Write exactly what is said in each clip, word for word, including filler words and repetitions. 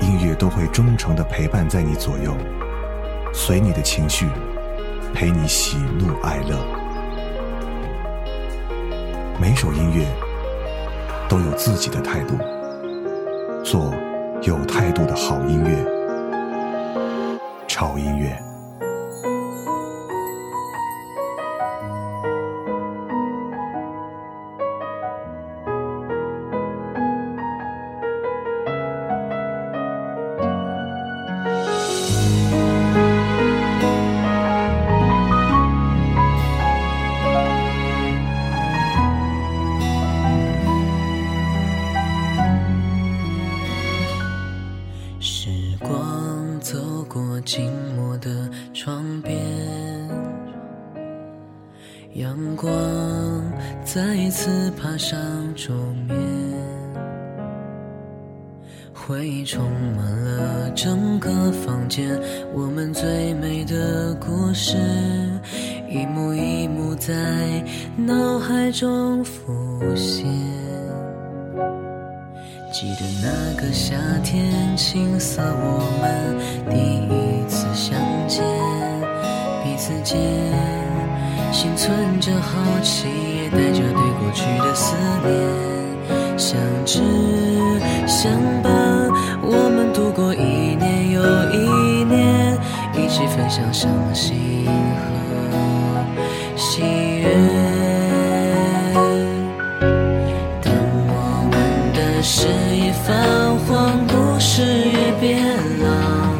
音乐都会忠诚地陪伴在你左右，随你的情绪，陪你喜怒哀乐。每首音乐都有自己的态度，做有态度的好音乐，潮音乐。阳光再一次爬上桌面，回忆充满了整个房间，我们最美的故事一幕一幕在脑海中浮现。记得那个夏天，青涩我们第一次相见，彼此间心存着好奇，也带着对过去的思念，相知相伴，我们度过一年又一年，一起分享伤心和喜悦。当我们的事业泛黄，故事也变老，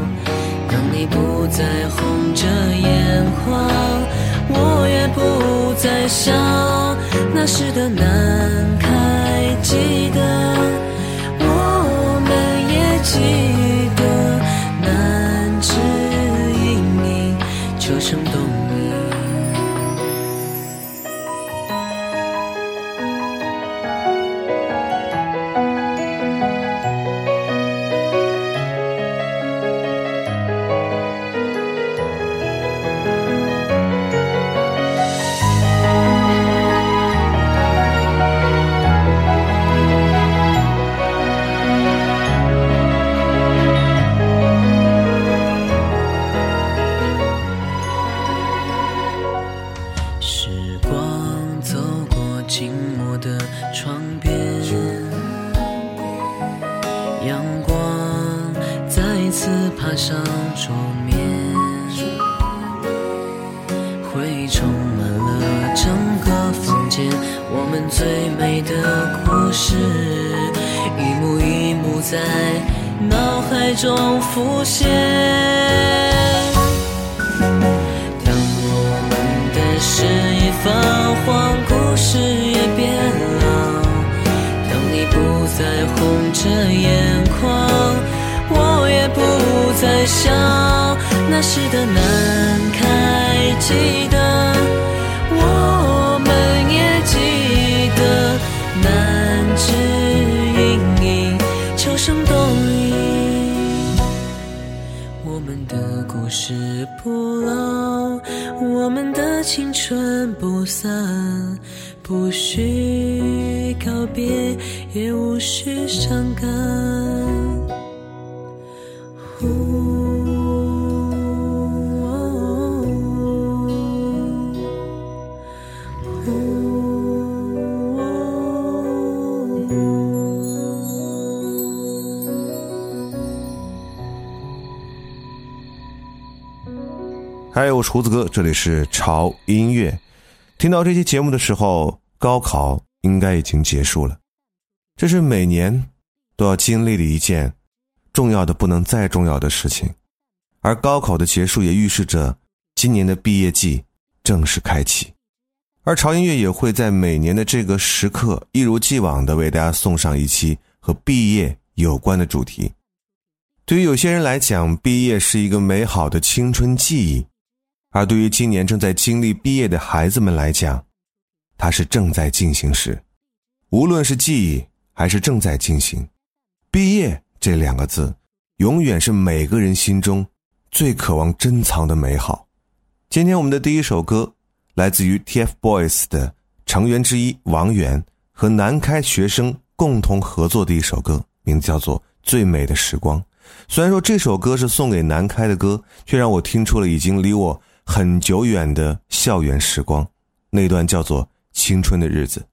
当你不再红着眼眶，我也不再笑，那时的难还记得，我们也记得，难指引你求生动力。中浮现，当我们的事业泛黄，故事也变老，当你不再红着眼眶，我也不再笑，那时的难还记得，我们也记得，难指引你求生动力，故事不老，我们的青春不散，不需告别，也无需伤感。嗨，我是胡子哥，这里是潮音乐。听到这期节目的时候，高考应该已经结束了，这是每年都要经历的一件重要的不能再重要的事情，而高考的结束也预示着今年的毕业季正式开启。而潮音乐也会在每年的这个时刻一如既往地为大家送上一期和毕业有关的主题。对于有些人来讲，毕业是一个美好的青春记忆，而对于今年正在经历毕业的孩子们来讲，它是正在进行时。无论是记忆还是正在进行，毕业这两个字永远是每个人心中最渴望珍藏的美好。今天我们的第一首歌来自于 T F boys 的成员之一王源和南开学生共同合作的一首歌，名字叫做《最美的时光》。虽然说这首歌是送给南开的歌，却让我听出了已经离我很久远的校园时光，那段叫做青春的日子。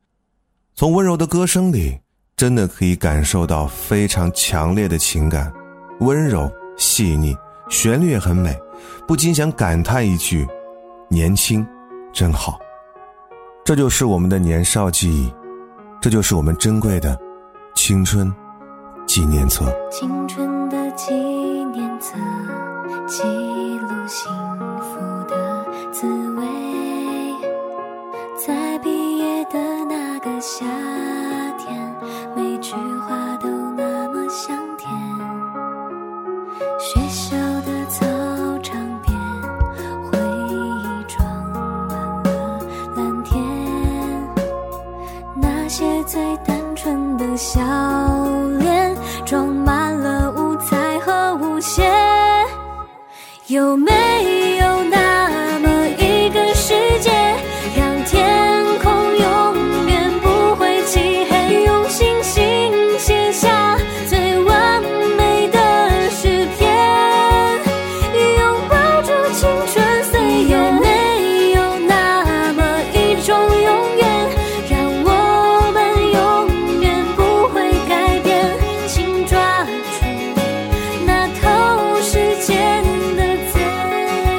从温柔的歌声里真的可以感受到非常强烈的情感，温柔细腻，旋律也很美，不禁想感叹一句，年轻真好。这就是我们的年少记忆，这就是我们珍贵的青春纪念册。青春的纪念册，记录幸福的滋味，在毕业的那个夏天，每句话都那么香甜。学校的操场边，回忆装满了蓝天，那些最单纯的笑脸，装满了五彩和无限。有没有那么一个世界，让天空永远不会漆黑，用星星写下最完美的诗篇，拥抱住青春岁月。有没有那么一种永远，让我们永远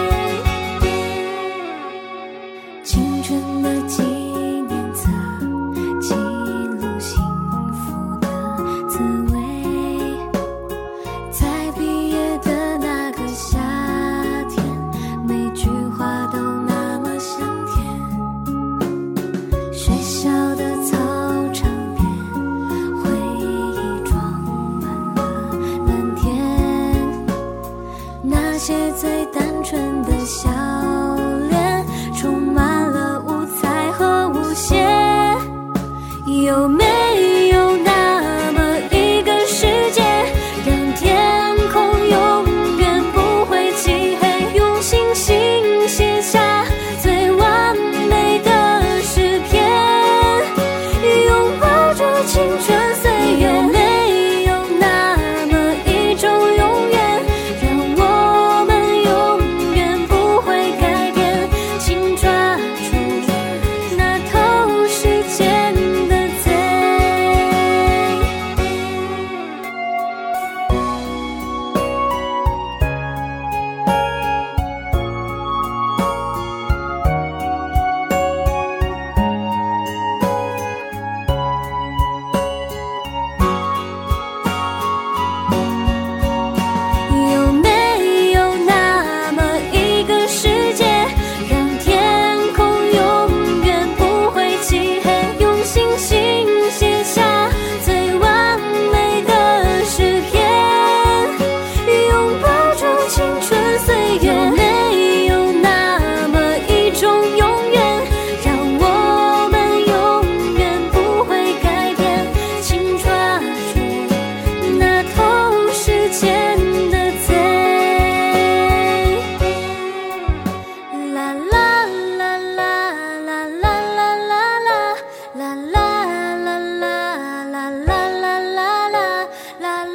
不会改变，请抓住那透视间的嘴边。青春的纪念册，记录幸福的滋味，在毕业的那个夏天，每句话都那么香甜。学校的操场边，回忆装满了蓝天，那些最单纯的笑脸，充满了五彩和无限。有没有那么一个世界，让天空永远不会漆黑，用星星写下最完美的诗篇，拥抱住青春岁月。有没有那么一种永远，让我们永远不会改变，请抓住那透视间的嘴。有没有那么一个世界，让天空永远不会漆黑，用星星写下最完美的诗篇，拥抱住青春岁月。有没有那么一种永远，让我们永远不会改变，请抓住那透视间的嘴。啦啦啦啦啦啦啦啦啦啦啦啦啦啦啦啦啦啦啦啦啦啦啦啦啦啦啦啦啦啦啦。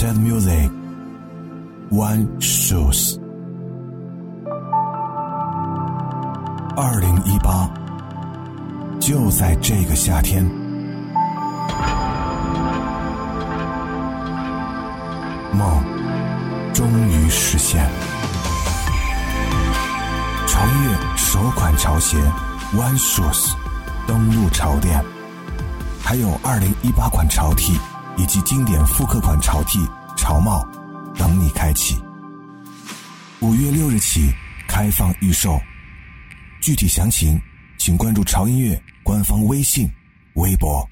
T E D Music One Shoes。二零一八，就在这个夏天。梦终于实现，潮越首款潮鞋 One Shoes 登陆潮店，还有二零一八款潮 T 以及经典复刻款潮 T 潮帽等你开启。五月六日起开放预售，具体详情请关注潮音乐官方微信微博。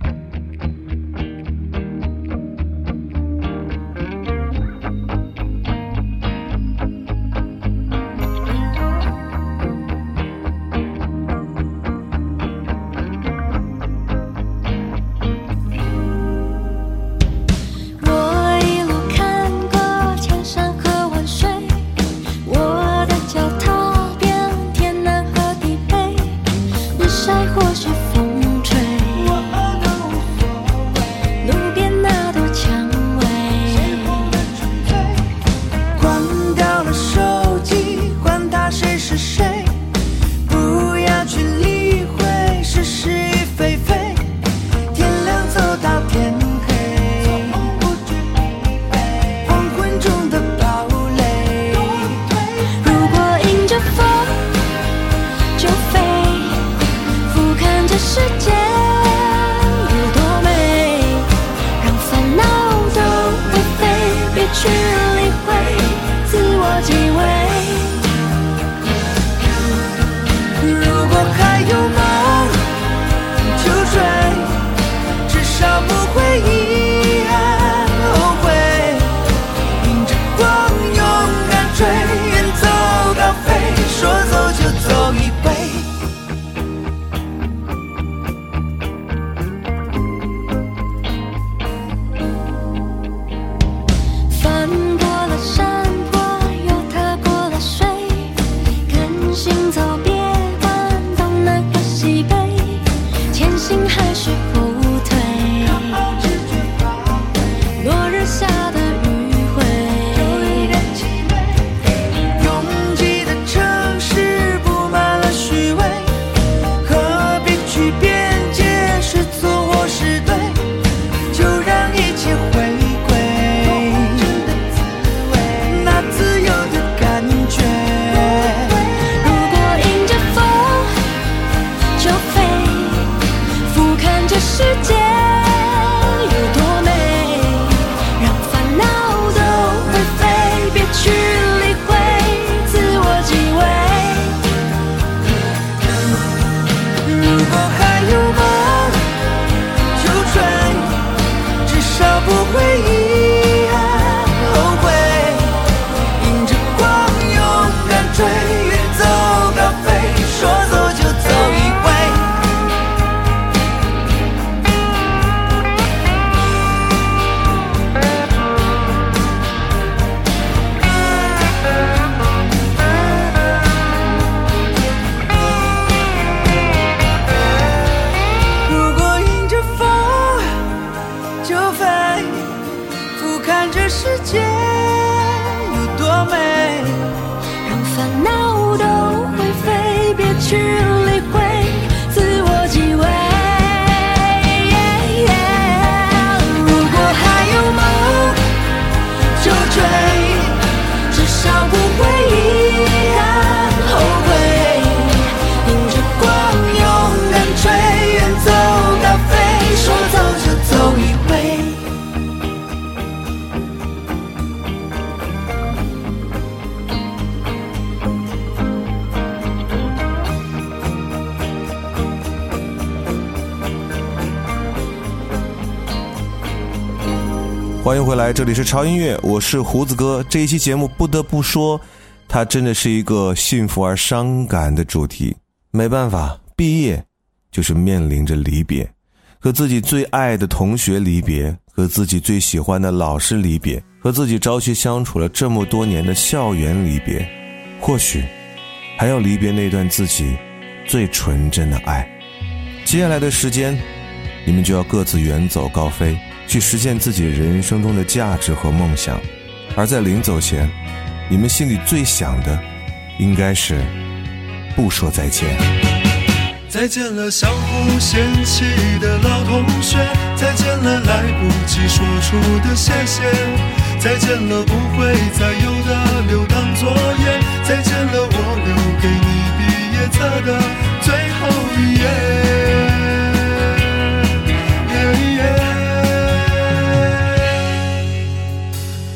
欢迎回来，这里是潮音乐，我是胡子哥。这一期节目不得不说，它真的是一个幸福而伤感的主题。没办法，毕业就是面临着离别，和自己最爱的同学离别，和自己最喜欢的老师离别，和自己朝夕相处了这么多年的校园离别，或许还要离别那段自己最纯真的爱。接下来的时间，你们就要各自远走高飞，去实现自己人生中的价值和梦想。而在临走前，你们心里最想的应该是不说再见。再见了相互嫌弃的老同学，再见了来不及说出的谢谢，再见了不会再有的留堂作业，再见了我留给你毕业册的最后一页，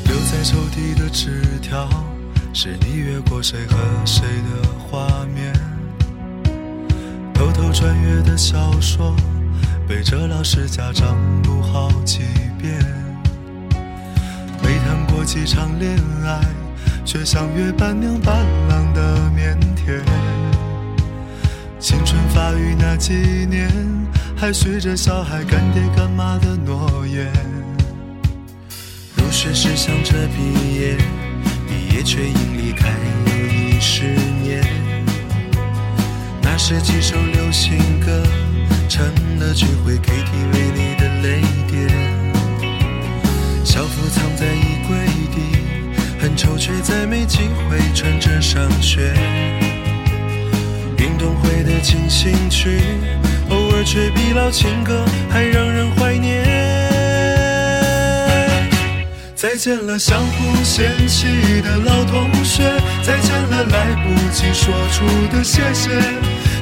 留在抽屉的纸条是你越过谁和谁的画面，偷偷穿越的小说背着老师家长读好几遍，没谈过几场恋爱却像约伴娘伴郎的腼腆，青春发育那几年还许着小孩干爹干妈的诺言，入学时想着毕业，毕业却因离开又已十年，那是几首流行歌成了聚会 K T V 里的泪点，校服藏在衣柜底很丑却再没机会穿着上学，运动会的进行曲偶尔却比老情歌还让人怀念，再见了相互嫌弃的老同学，再见了来不及说出的谢谢，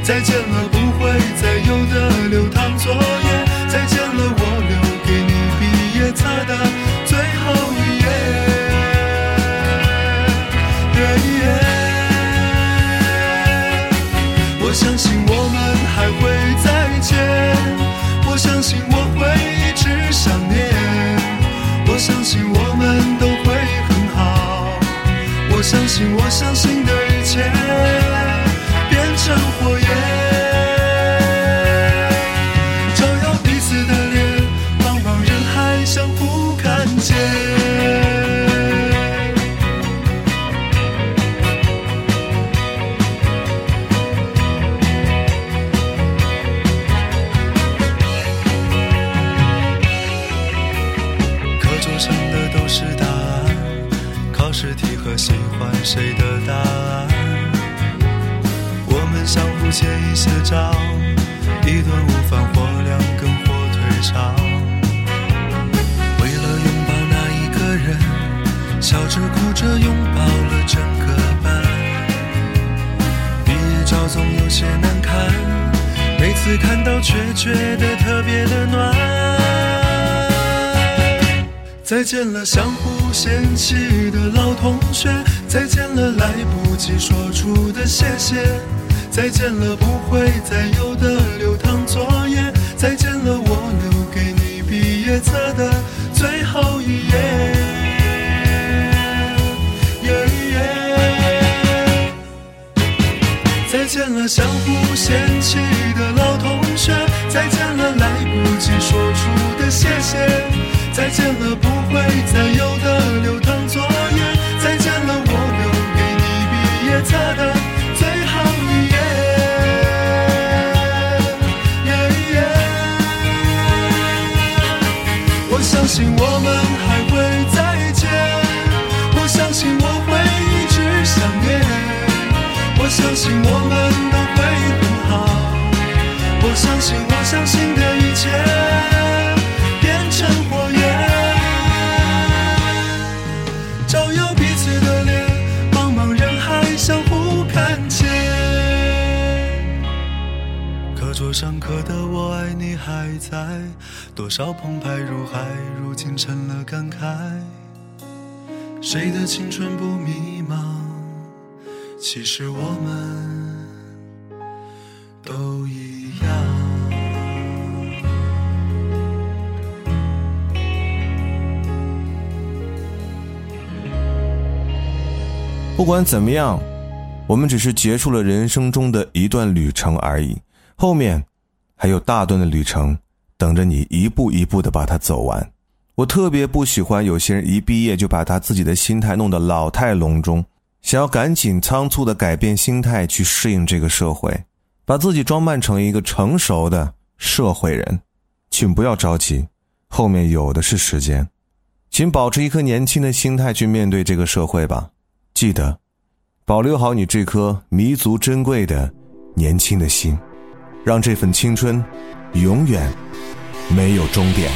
再见了不会再有的留堂作业，再见了我留给你毕业册的最后一页，我相信我们还会再见，我相信我会一直想念，我相信我们都会很好，我相信我相信的一切变成火焰，照耀彼此的脸，茫茫人海相互看见，喜欢谁的答案，我们相互借一些招，一顿午饭或两根火腿肠，为了拥抱那一个人笑着哭着拥抱了整个班，毕业照总有些难看，每次看到却觉得特别的暖，再见了相互嫌弃的老同学，再见了来不及说出的谢谢，再见了不会再有的留堂作业，再见了我留给你毕业册的最后一页，再见了相互嫌弃的老同学，再见了来不及说出的谢谢，再见了不会再有的留堂作业，再见了我留给你毕业册的最后一页，我相信我们还会再见，我相信我会一直想念，我相信我们都会很好，我相信我相信的一切变成火焰，照耀彼此的脸，茫茫人海相互看见，课桌上刻的我爱你还在，多少澎湃如海如今成了感慨，谁的青春不迷茫，其实我们都一样，不管怎么样，我们只是结束了人生中的一段旅程而已，后面还有大段的旅程等着你一步一步地把它走完。我特别不喜欢有些人一毕业就把他自己的心态弄得老态龙钟，想要赶紧仓促地改变心态去适应这个社会，把自己装扮成一个成熟的社会人。请不要着急，后面有的是时间，请保持一颗年轻的心态去面对这个社会吧。记得保留好你这颗弥足珍贵的年轻的心。让这份青春永远没有终点。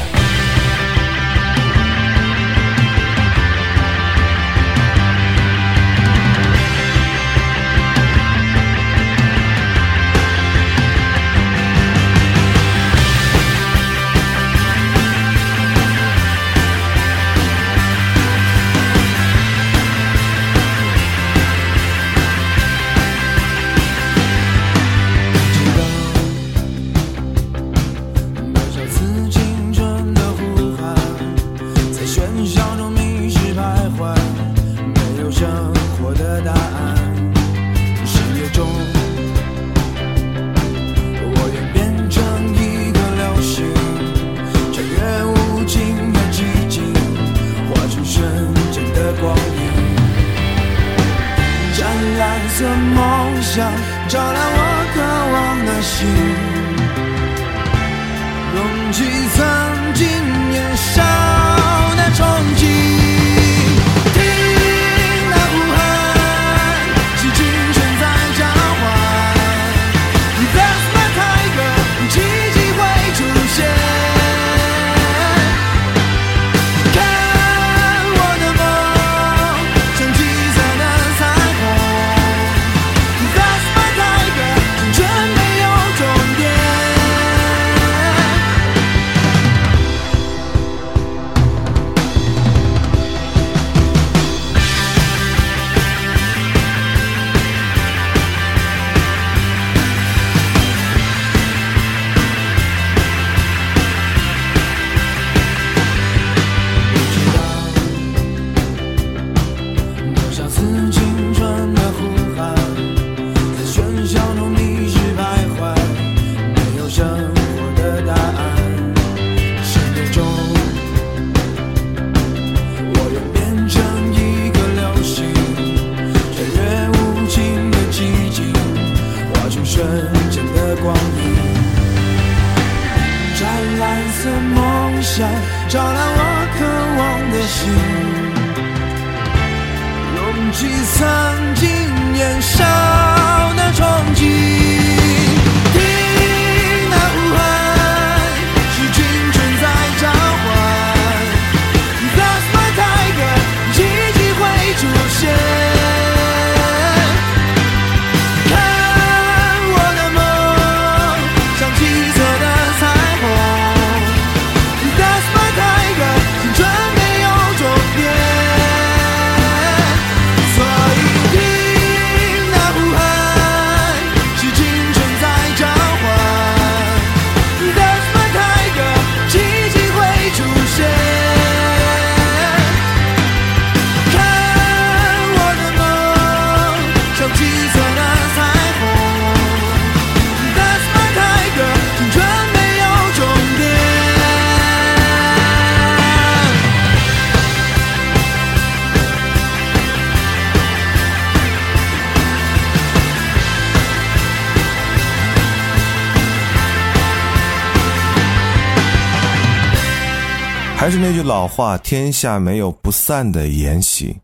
还是那句老话，天下没有不散的筵席，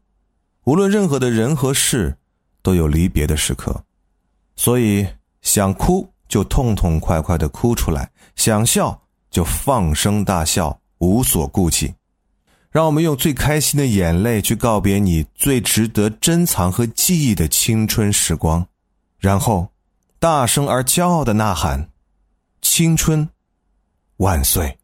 无论任何的人和事，都有离别的时刻。所以想哭就痛痛快快地哭出来，想笑就放声大笑，无所顾忌。让我们用最开心的眼泪去告别你最值得珍藏和记忆的青春时光，然后大声而骄傲地呐喊，青春万岁。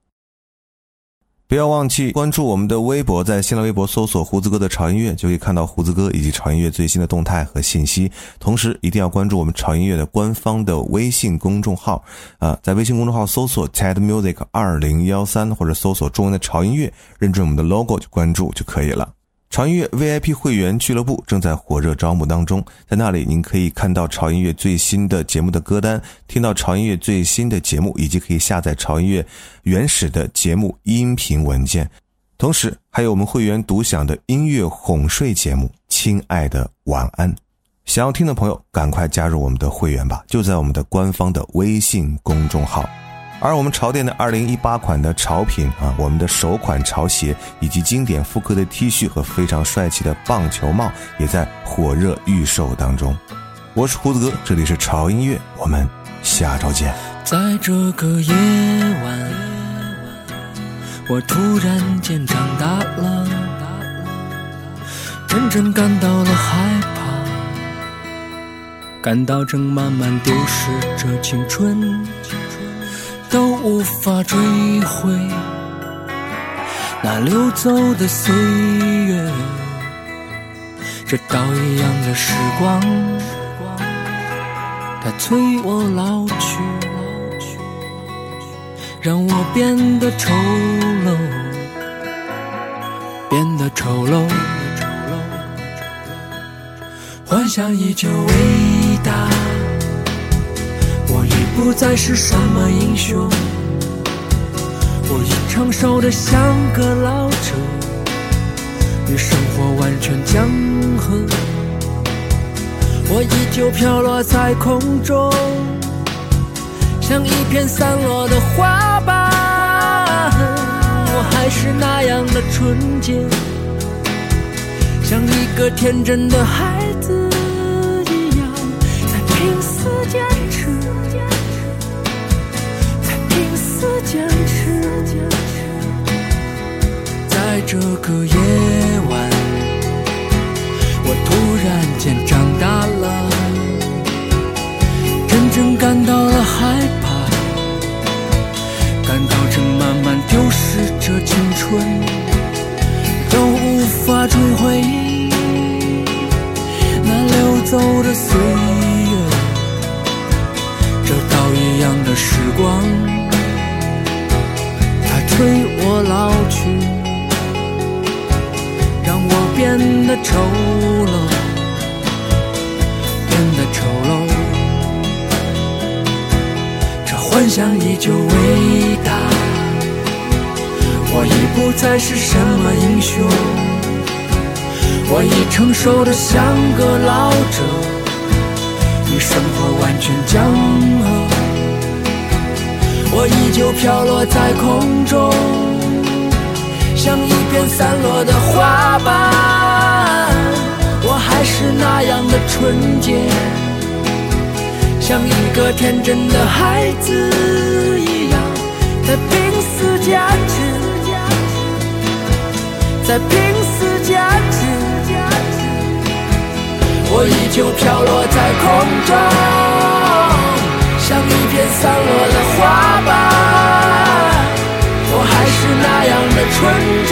不要忘记关注我们的微博，在新浪微博搜索胡子哥的潮音乐，就可以看到胡子哥以及潮音乐最新的动态和信息。同时一定要关注我们潮音乐的官方的微信公众号、呃、在微信公众号搜索 T E D MUSIC 二零一三，或者搜索中文的潮音乐，认准我们的 logo 就关注就可以了。潮音乐 V I P 会员俱乐部正在火热招募当中，在那里您可以看到潮音乐最新的节目的歌单，听到潮音乐最新的节目，以及可以下载潮音乐原始的节目音频文件。同时还有我们会员独享的音乐哄睡节目《亲爱的晚安》，想要听的朋友赶快加入我们的会员吧，就在我们的官方的微信公众号。而我们潮店的二零一八款的潮品啊，我们的首款潮鞋，以及经典复刻的 T 恤和非常帅气的棒球帽，也在火热预售当中。我是胡子哥，这里是潮音乐，我们下周见。在这个夜晚，我突然间长大了，真正感到了害怕，感到正慢慢丢失着青春，都无法追回。那溜走的岁月，这刀一样的时光，它催我老去，让我变得丑陋，变得丑陋。幻想依旧伟大，我已不再是什么英雄，我已长寿得像个老者，与生活完全僵硬，我依旧飘落在空中，像一片散落的花瓣。我还是那样的纯洁，像一个天真的孩子一样，在拼死坚持，在拼死坚持。在这个夜晚，我突然间长大了，真正感到了害怕，感到正慢慢丢失着青春，都无法追回。那溜走的岁月，这刀一样的时光，它催我老去，让我变得丑陋，变得丑陋。这幻想依旧伟大，我已不再是什么英雄，我已成熟得像个老者，与生活完全僵硬，我依旧飘落在空中，像一片散落的花瓣。我还是那样的纯洁，像一个天真的孩子一样，在拼死坚持，在拼死坚持。我依旧飘落在空中，像一片散落的花瓣。我还是那样的纯洁，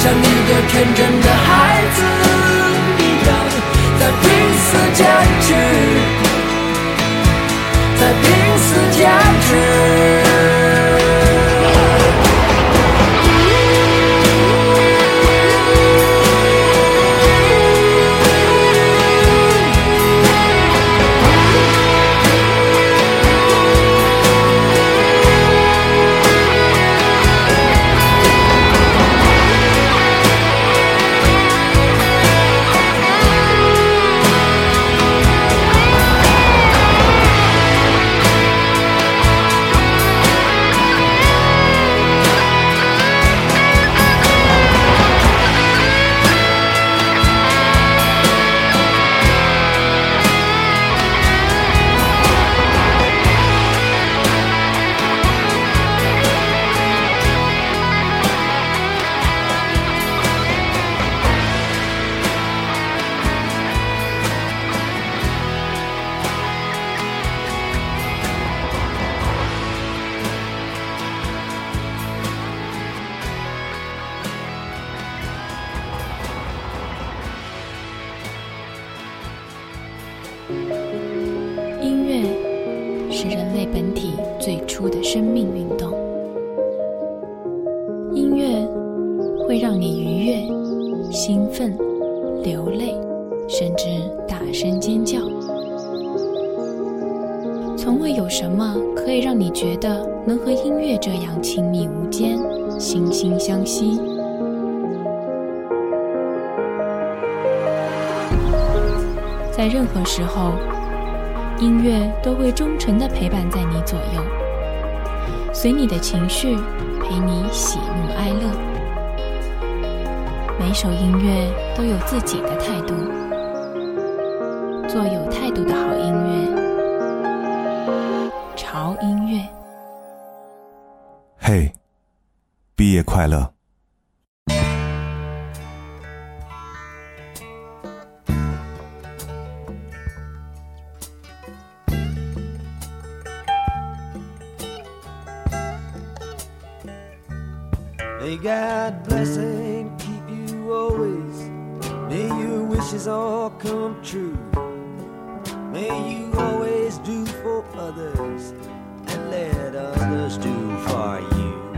像一个天真的孩子一样，在拼死坚持，在拼死坚持。在任何时候，音乐都会忠诚地陪伴在你左右，随你的情绪，陪你喜怒哀乐。每首音乐都有自己的态度，做有态度的好音乐，潮音乐。嘿、hey, 毕业快乐。May God bless and keep you always. May your wishes all come true. May you always do for others and let others do for you.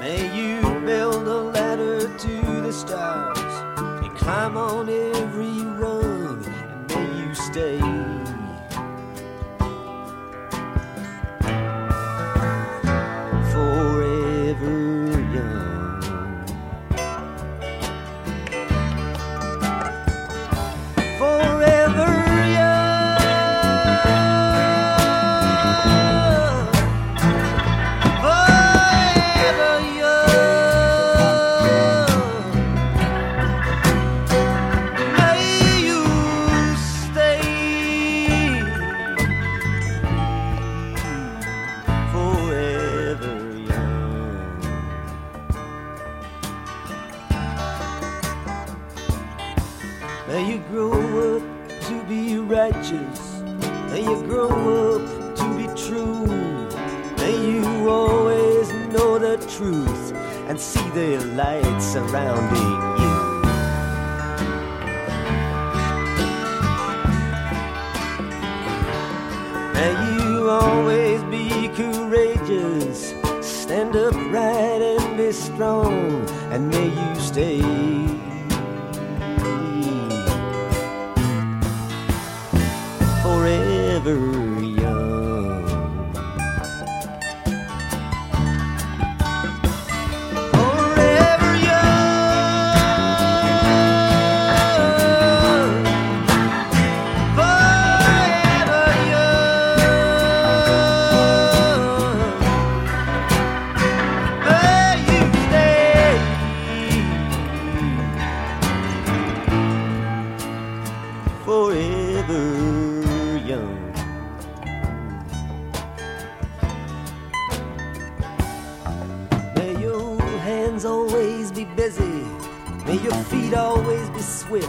May you build a ladder to the stars and climb on every rung, and may you stay.May you grow up to be righteous. May you grow up to be true. May you always know the truth and see the light surrounding you. May you always be courageous. Stand upright and be strong, and may you stay.Forever young. Forever young. Forever young. May you stay forever.May your hands always be busy. May your feet always be swift.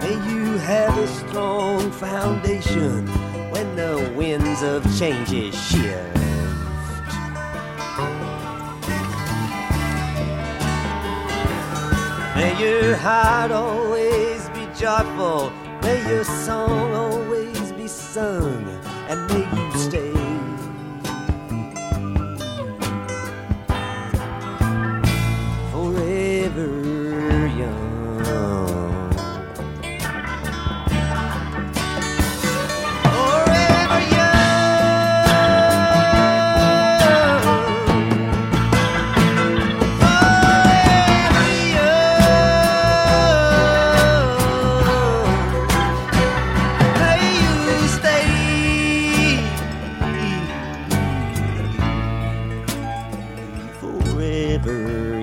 May you have a strong foundation when the winds of change shift. May your heart always be joyful.May your song always be sung, and may you stay forever young. Forever young. Forever young.Forever